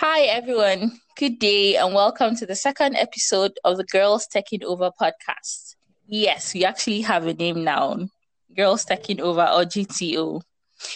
Hi, everyone. Good day and welcome to the second episode of the Girls Taking Over podcast. Yes, we actually have a name now, Girls Taking Over or GTO.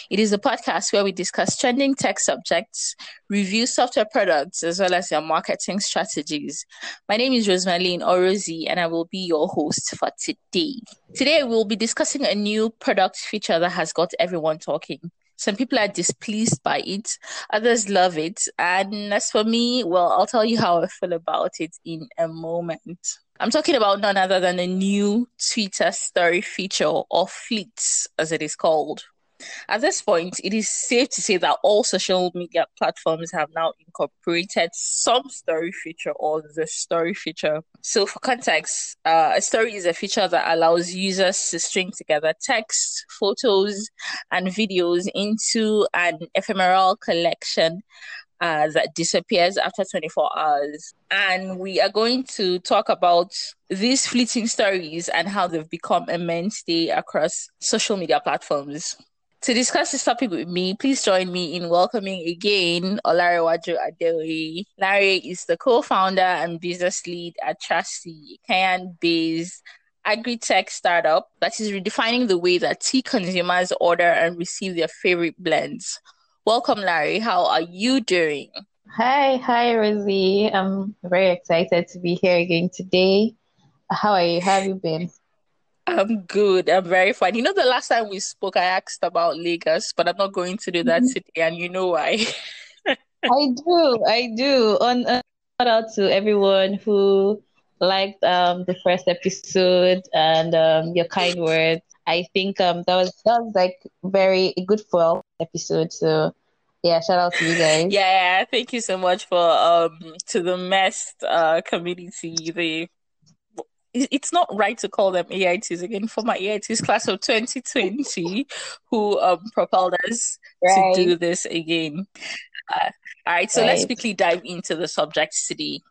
It is a podcast where we discuss trending tech subjects, review software products, as well as their marketing strategies. My name is Rosemarleen Orozzi, and I will be your host for today. Today, we'll be discussing a new product feature that has got everyone talking. Some people are displeased by it, others love it, and as for me, well, I'll tell you how I feel about it in a moment. I'm talking about none other than a new Twitter story feature, or Fleets, as it is called. At this point, it is safe to say that all social media platforms have now incorporated some story feature or the story feature. So for context, a story is a feature that allows users to string together text, photos, and videos into an ephemeral collection that disappears after 24 hours. And we are going to talk about these fleeting stories and how they've become a mainstay across social media platforms. To discuss this topic with me, please join me in welcoming again Larry Wajjo Adeoye. Larry is the co-founder and business lead at Trusty, a Kenyan-based agri-tech startup that is redefining the way that tea consumers order and receive their favorite blends. Welcome, Larry. How are you doing? Hi, Rosie. I'm very excited to be here again today. How are you? How have you been? I'm good. I'm very fine. You know, the last time we spoke, I asked about Lagos, but I'm not going to do that today, and you know why. I do. Shout out to everyone who liked the first episode and your kind words. I think that was like a good full episode. So yeah, shout out to you guys. Yeah, thank you so much for to the MEST community. It's not right to call them AITs again. For my AITs class of 2020, who propelled us to do this again. All right, so let's quickly dive into the subject today.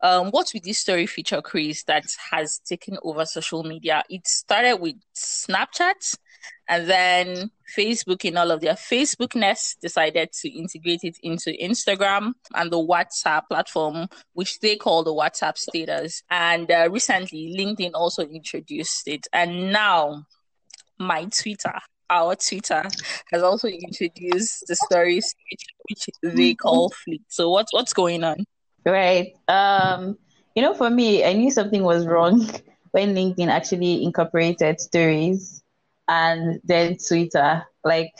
What with this story feature craze that has taken over social media? It started with Snapchat, and then Facebook, in all of their Facebookness, decided to integrate it into Instagram and the WhatsApp platform, which they call the WhatsApp status. And recently, LinkedIn also introduced it. And now, our Twitter has also introduced the stories, which they call Fleet. So what's going on? Right. You know, for me, I knew something was wrong when LinkedIn actually incorporated stories and then Twitter. Like,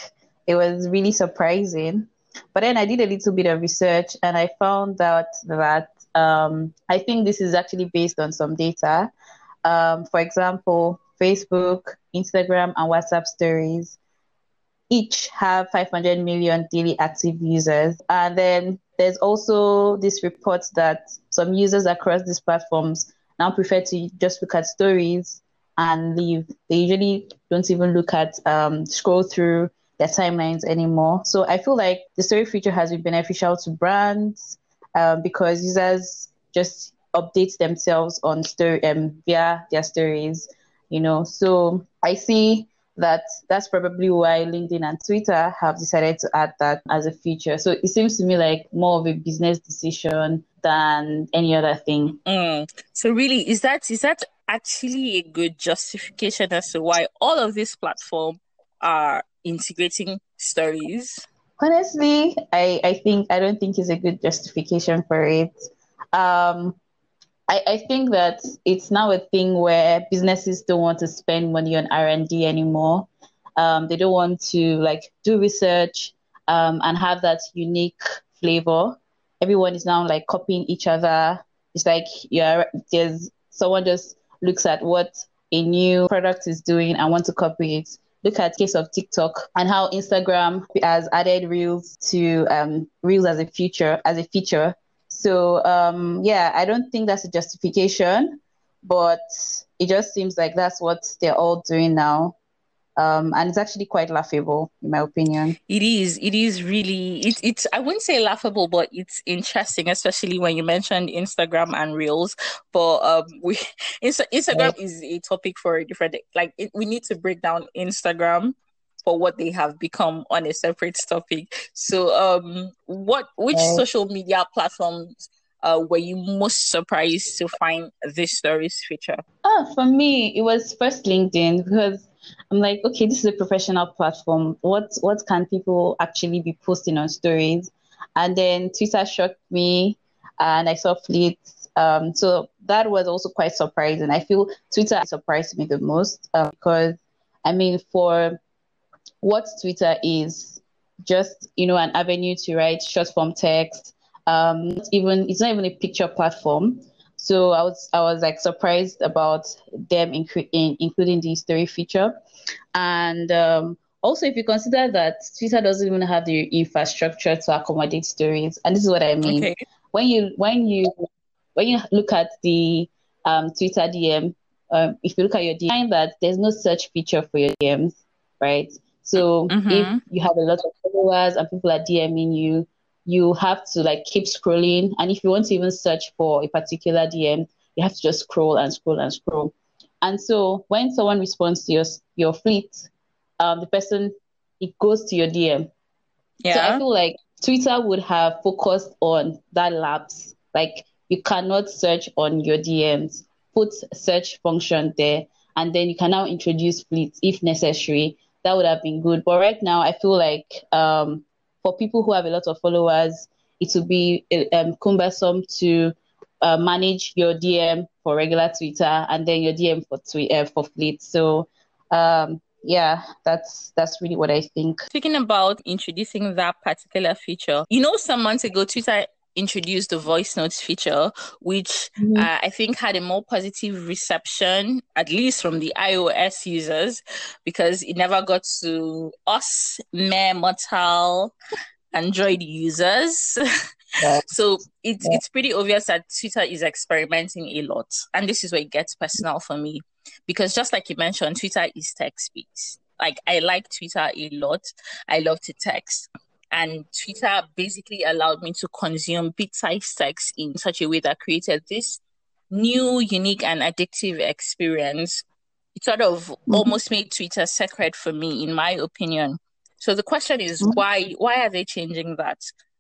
it was really surprising. But then I did a little bit of research and I found out that I think this is actually based on some data. For example, Facebook, Instagram, and WhatsApp stories each have 500 million daily active users. And then there's also this report that some users across these platforms now prefer to just look at stories and leave. They usually don't even look at, scroll through their timelines anymore. So I feel like the story feature has been beneficial to brands because users just update themselves on story via their stories, you know. So I see that's probably why LinkedIn and Twitter have decided to add that as a feature. So it seems to me like more of a business decision than any other thing. So really, is that actually a good justification as to why all of these platforms are integrating stories? Honestly, I don't think it's a good justification for it. I think that it's now a thing where businesses don't want to spend money on R&D anymore. They don't want to do research and have that unique flavor. Everyone is now copying each other. It's there's someone just looks at what a new product is doing and want to copy it. Look at the case of TikTok and how Instagram has added Reels to Reels as a feature. So, I don't think that's a justification, but it just seems like that's what they're all doing now. And it's actually quite laughable, in my opinion. It is really, it's I wouldn't say laughable, but it's interesting, especially when you mentioned Instagram and Reels. But Instagram is a topic for a different, we need to break down Instagram for what they have become on a separate topic. So which social media platforms were you most surprised to find this stories feature? Oh, for me, it was first LinkedIn, because I'm like, okay, this is a professional platform. What can people actually be posting on stories? And then Twitter shocked me, and I saw fleets. So that was also quite surprising. I feel Twitter surprised me the most because, I mean, for what Twitter is, just, you know, an avenue to write short form text. It's not even a picture platform. So I was like surprised about them including the story feature. And also, if you consider that Twitter doesn't even have the infrastructure to accommodate stories, and this is what I mean. Okay. When you look at the Twitter DM, if you look at your DM, you find that there's no search feature for your DMs, right? So if you have a lot of followers and people are DMing you, you have to like keep scrolling. And if you want to even search for a particular DM, you have to just scroll and scroll and scroll. And so when someone responds to your fleet, it goes to your DM. Yeah. So I feel like Twitter would have focused on that lapse. Like, you cannot search on your DMs, put search function there, and then you can now introduce fleets if necessary. That would have been good. But right now, I feel like, for people who have a lot of followers, it will be cumbersome to manage your DM for regular Twitter and then your DM for fleet. So, that's really what I think. Speaking about introducing that particular feature, you know, some months ago, Twitter introduced the voice notes feature, which I think had a more positive reception, at least from the iOS users, because it never got to us mere mortal Android users. Yeah. So it's pretty obvious that Twitter is experimenting a lot. And this is where it gets personal for me, because just like you mentioned, Twitter is text-based. Like, I like Twitter a lot. I love to text. And Twitter basically allowed me to consume big-size text in such a way that created this new, unique, and addictive experience. It sort of almost made Twitter sacred for me, in my opinion. So the question is, why are they changing that?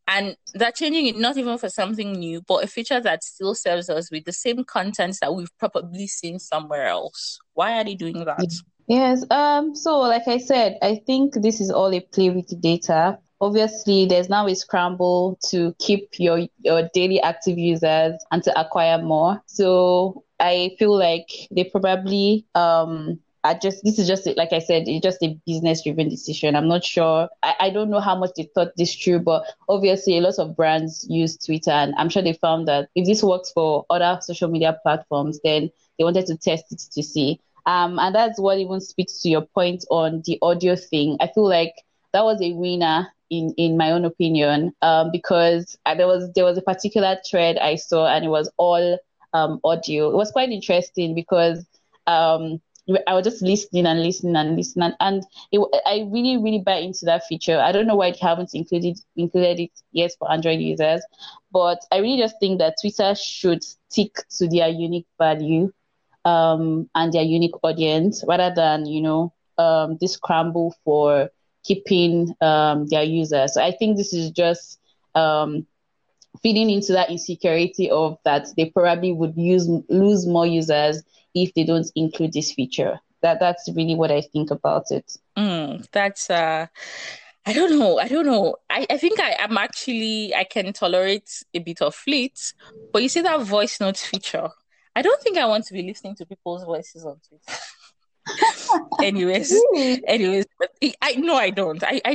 And they're changing it not even for something new, but a feature that still serves us with the same content that we've probably seen somewhere else. Why are they doing that? Yes. So like I said, I think this is all a play with data. Obviously, there's now a scramble to keep your daily active users and to acquire more. So I feel like they probably like I said, it's just a business-driven decision. I'm not sure. I don't know how much they thought this through, but obviously a lot of brands use Twitter, and I'm sure they found that if this works for other social media platforms, then they wanted to test it to see. And that's what even speaks to your point on the audio thing. I feel like that was a winner in my own opinion, because there was a particular thread I saw, and it was all audio. It was quite interesting because I was just listening, and I really, really buy into that feature. I don't know why they haven't included it yet for Android users, but I really just think that Twitter should stick to their unique value and their unique audience, rather than, you know, this scramble for keeping their users. So I think this is just feeding into that insecurity of that they probably would lose more users if they don't include this feature. That's really what I think about it. That's I don't know. I think I am actually, I can tolerate a bit of fleets, but you see that voice notes feature, I don't think I want to be listening to people's voices on Twitter. Anyways, I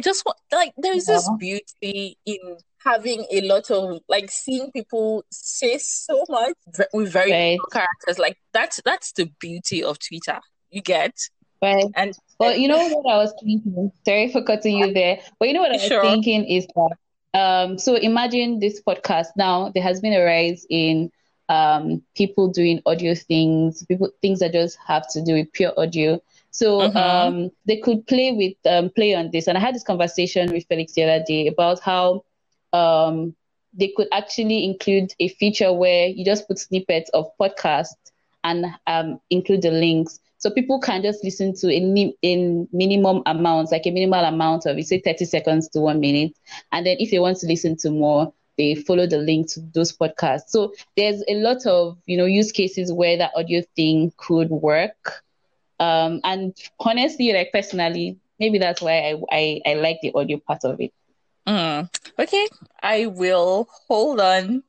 just want, like, there is this beauty in having a lot of, like, seeing people say so much with very little characters. Like, that's the beauty of Twitter. You get and well, you know what I was thinking. Sorry for cutting you there, but you know what I was thinking is that so imagine this podcast now. There has been a rise in people doing audio things, things that just have to do with pure audio. So they could play on this. And I had this conversation with Felix the other day about how they could actually include a feature where you just put snippets of podcasts and include the links. So people can just listen to in minimum amounts, like a minimal amount of, you say 30 seconds to 1 minute. And then if they want to listen to more, they follow the link to those podcasts. So there's a lot of, use cases where that audio thing could work. And honestly, like personally, maybe that's why I like the audio part of it. Okay, I will hold on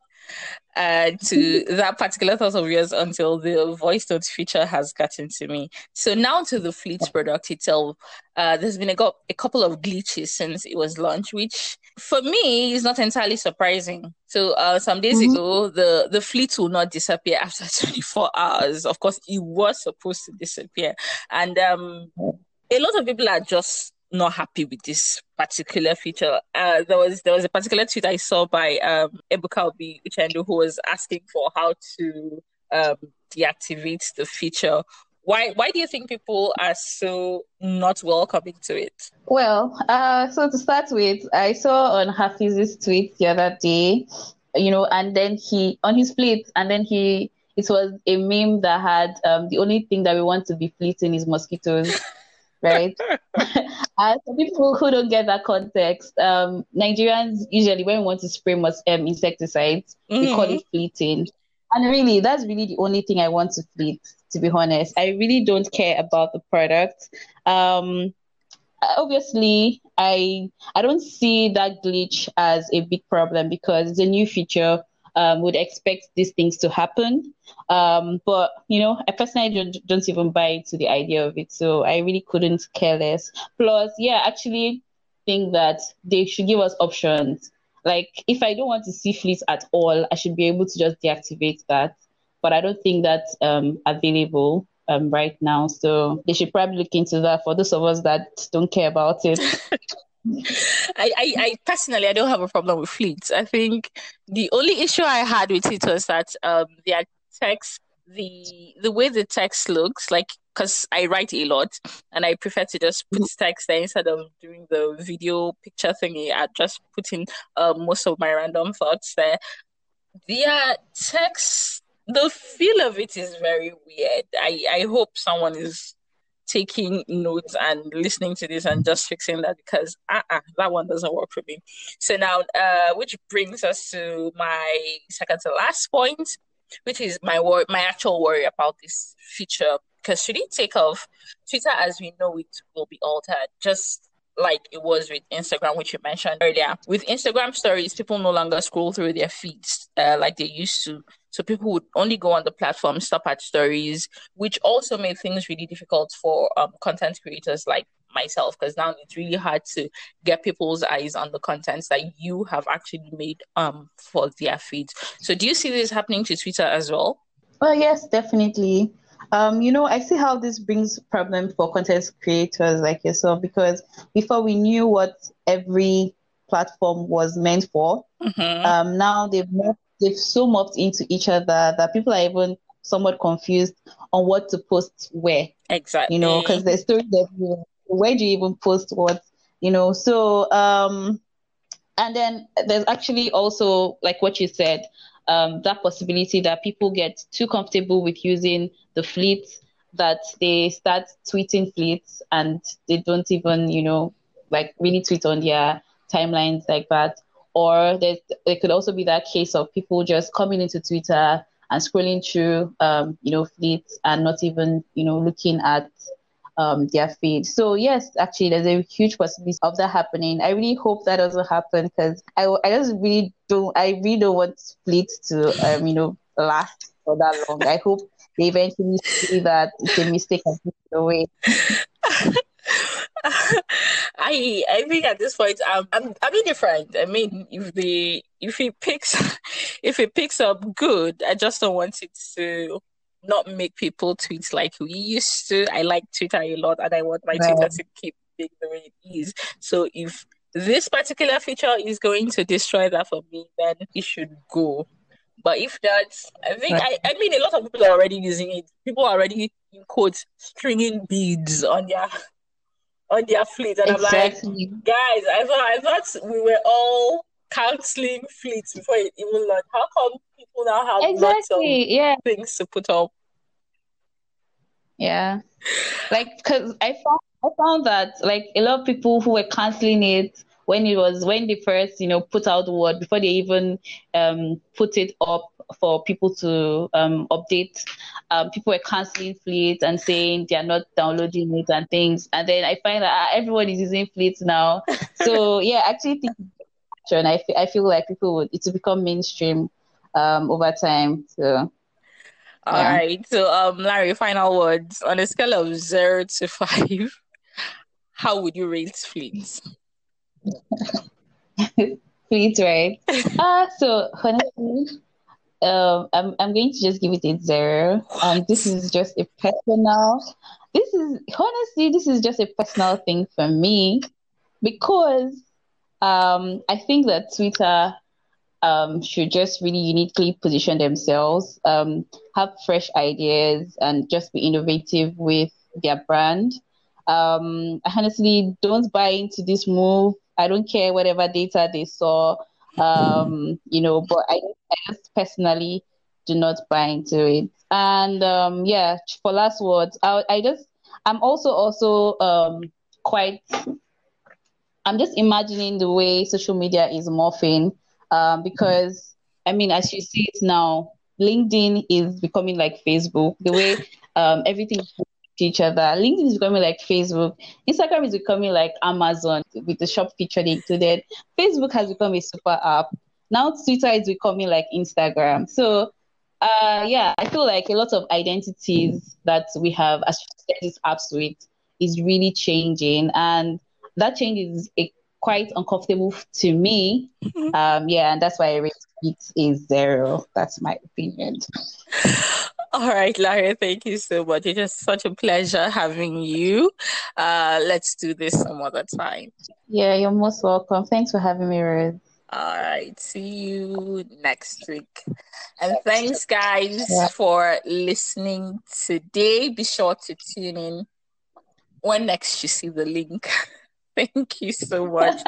to that particular thought of yours until the voice note feature has gotten to me. So now to the Fleet product itself. There's been a couple of glitches since it was launched, which for me is not entirely surprising. So some days ago, the Fleet will not disappear after 24 hours. Of course, it was supposed to disappear. And a lot of people are just not happy with this particular feature. There was a particular tweet I saw by Ebuka Obi Uchendu, who was asking for how to deactivate the feature. Why do you think people are so not welcoming to it? Well, so to start with, I saw on Hafiz's tweet the other day, and then he on his fleet, and then it was a meme that had the only thing that we want to be fleeting is mosquitoes. Right? And for people who don't get that context, Nigerians usually, when we want to spray insecticides, we call it fleeting. And really, that's really the only thing I want to fleet, to be honest. I really don't care about the product. Obviously, I don't see that glitch as a big problem because it's a new feature. Would expect these things to happen. But, I personally don't even buy to the idea of it. So I really couldn't care less. Plus, I actually think that they should give us options. Like, if I don't want to see fleets at all, I should be able to just deactivate that. But I don't think that's available right now. So they should probably look into that for those of us that don't care about it. I personally, I don't have a problem with fleets. I think the only issue I had with it was that their text, the way the text looks, like, because I write a lot and I prefer to just put text there instead of doing the video picture thingy. I just put in most of my random thoughts there. Their text, the feel of it is very weird. I hope someone is taking notes and listening to this and just fixing that, because that one doesn't work for me. So now, which brings us to my second to last point, which is my actual worry about this feature, because should it take off, Twitter as we know it will be altered, just like it was with Instagram, which you mentioned earlier. With Instagram stories, people no longer scroll through their feeds like they used to. So people would only go on the platform, stop at stories, which also made things really difficult for content creators like myself, because now it's really hard to get people's eyes on the contents that you have actually made for their feeds. So do you see this happening to Twitter as well? Well, yes, definitely. I see how this brings problem for content creators like yourself, because before we knew what every platform was meant for. Now they've so morphed into each other that people are even somewhat confused on what to post where. Exactly. Because there's stories everywhere. Where do you even post what? So and then there's actually also, like what you said, that possibility that people get too comfortable with using the fleet that they start tweeting fleets and they don't even, really tweet on their timelines like that. Or there could also be that case of people just coming into Twitter and scrolling through, fleets and not even, looking at their feed. So yes, actually, there's a huge possibility of that happening. I really hope that doesn't happen, because I really don't want fleets to, last for that long. I hope they eventually see that it's a mistake and put it away. I think at this point I'm indifferent. I mean, if it picks up, good. I just don't want it to not make people tweet like we used to. I like Twitter a lot, and I want my Twitter to keep being the way it is. So if this particular feature is going to destroy that for me, then it should go. But if that's, I think, I mean, a lot of people are already using it. People are already, in quotes, stringing beads on their fleet. And exactly. I'm like, guys, I thought we were all counseling fleets before it even launched. How come people now have lots of things to put up? Yeah. Like, cause I found that like a lot of people who were canceling it when they first, put out the word, before they even put it up for people to update, people were canceling Fleet and saying they are not downloading it and things. And then I find that everyone is using Fleet now. So yeah, I actually think I feel like it's become mainstream over time. So. All right. So, Larry, final words. On a scale of 0 to 5, how would you rate Fleet? Fleet, right? So honestly, I'm going to just give it a 0. This is just a personal thing for me, because I think that Twitter should just really uniquely position themselves, have fresh ideas, and just be innovative with their brand. I honestly don't buy into this move. I don't care whatever data they saw, but I just personally do not buy into it. And for last words, I'm just imagining the way social media is morphing. Because, as you see it now, LinkedIn is becoming like Facebook. The way everything is to each other. LinkedIn is becoming like Facebook. Instagram is becoming like Amazon with the shop feature they included. Facebook has become a super app. Now Twitter is becoming like Instagram. So, I feel like a lot of identities that we have associated these apps with is really changing. And that change is quite uncomfortable to me. And that's why I rate it a 0. That's my opinion. All right, Larry, thank you so much. It's just such a pleasure having you. Let's do this some other time. Yeah, you're most welcome. Thanks for having me, Ruth. All right, see you next week. And thanks, guys, for listening today. Be sure to tune in when next you see the link. Thank you so much.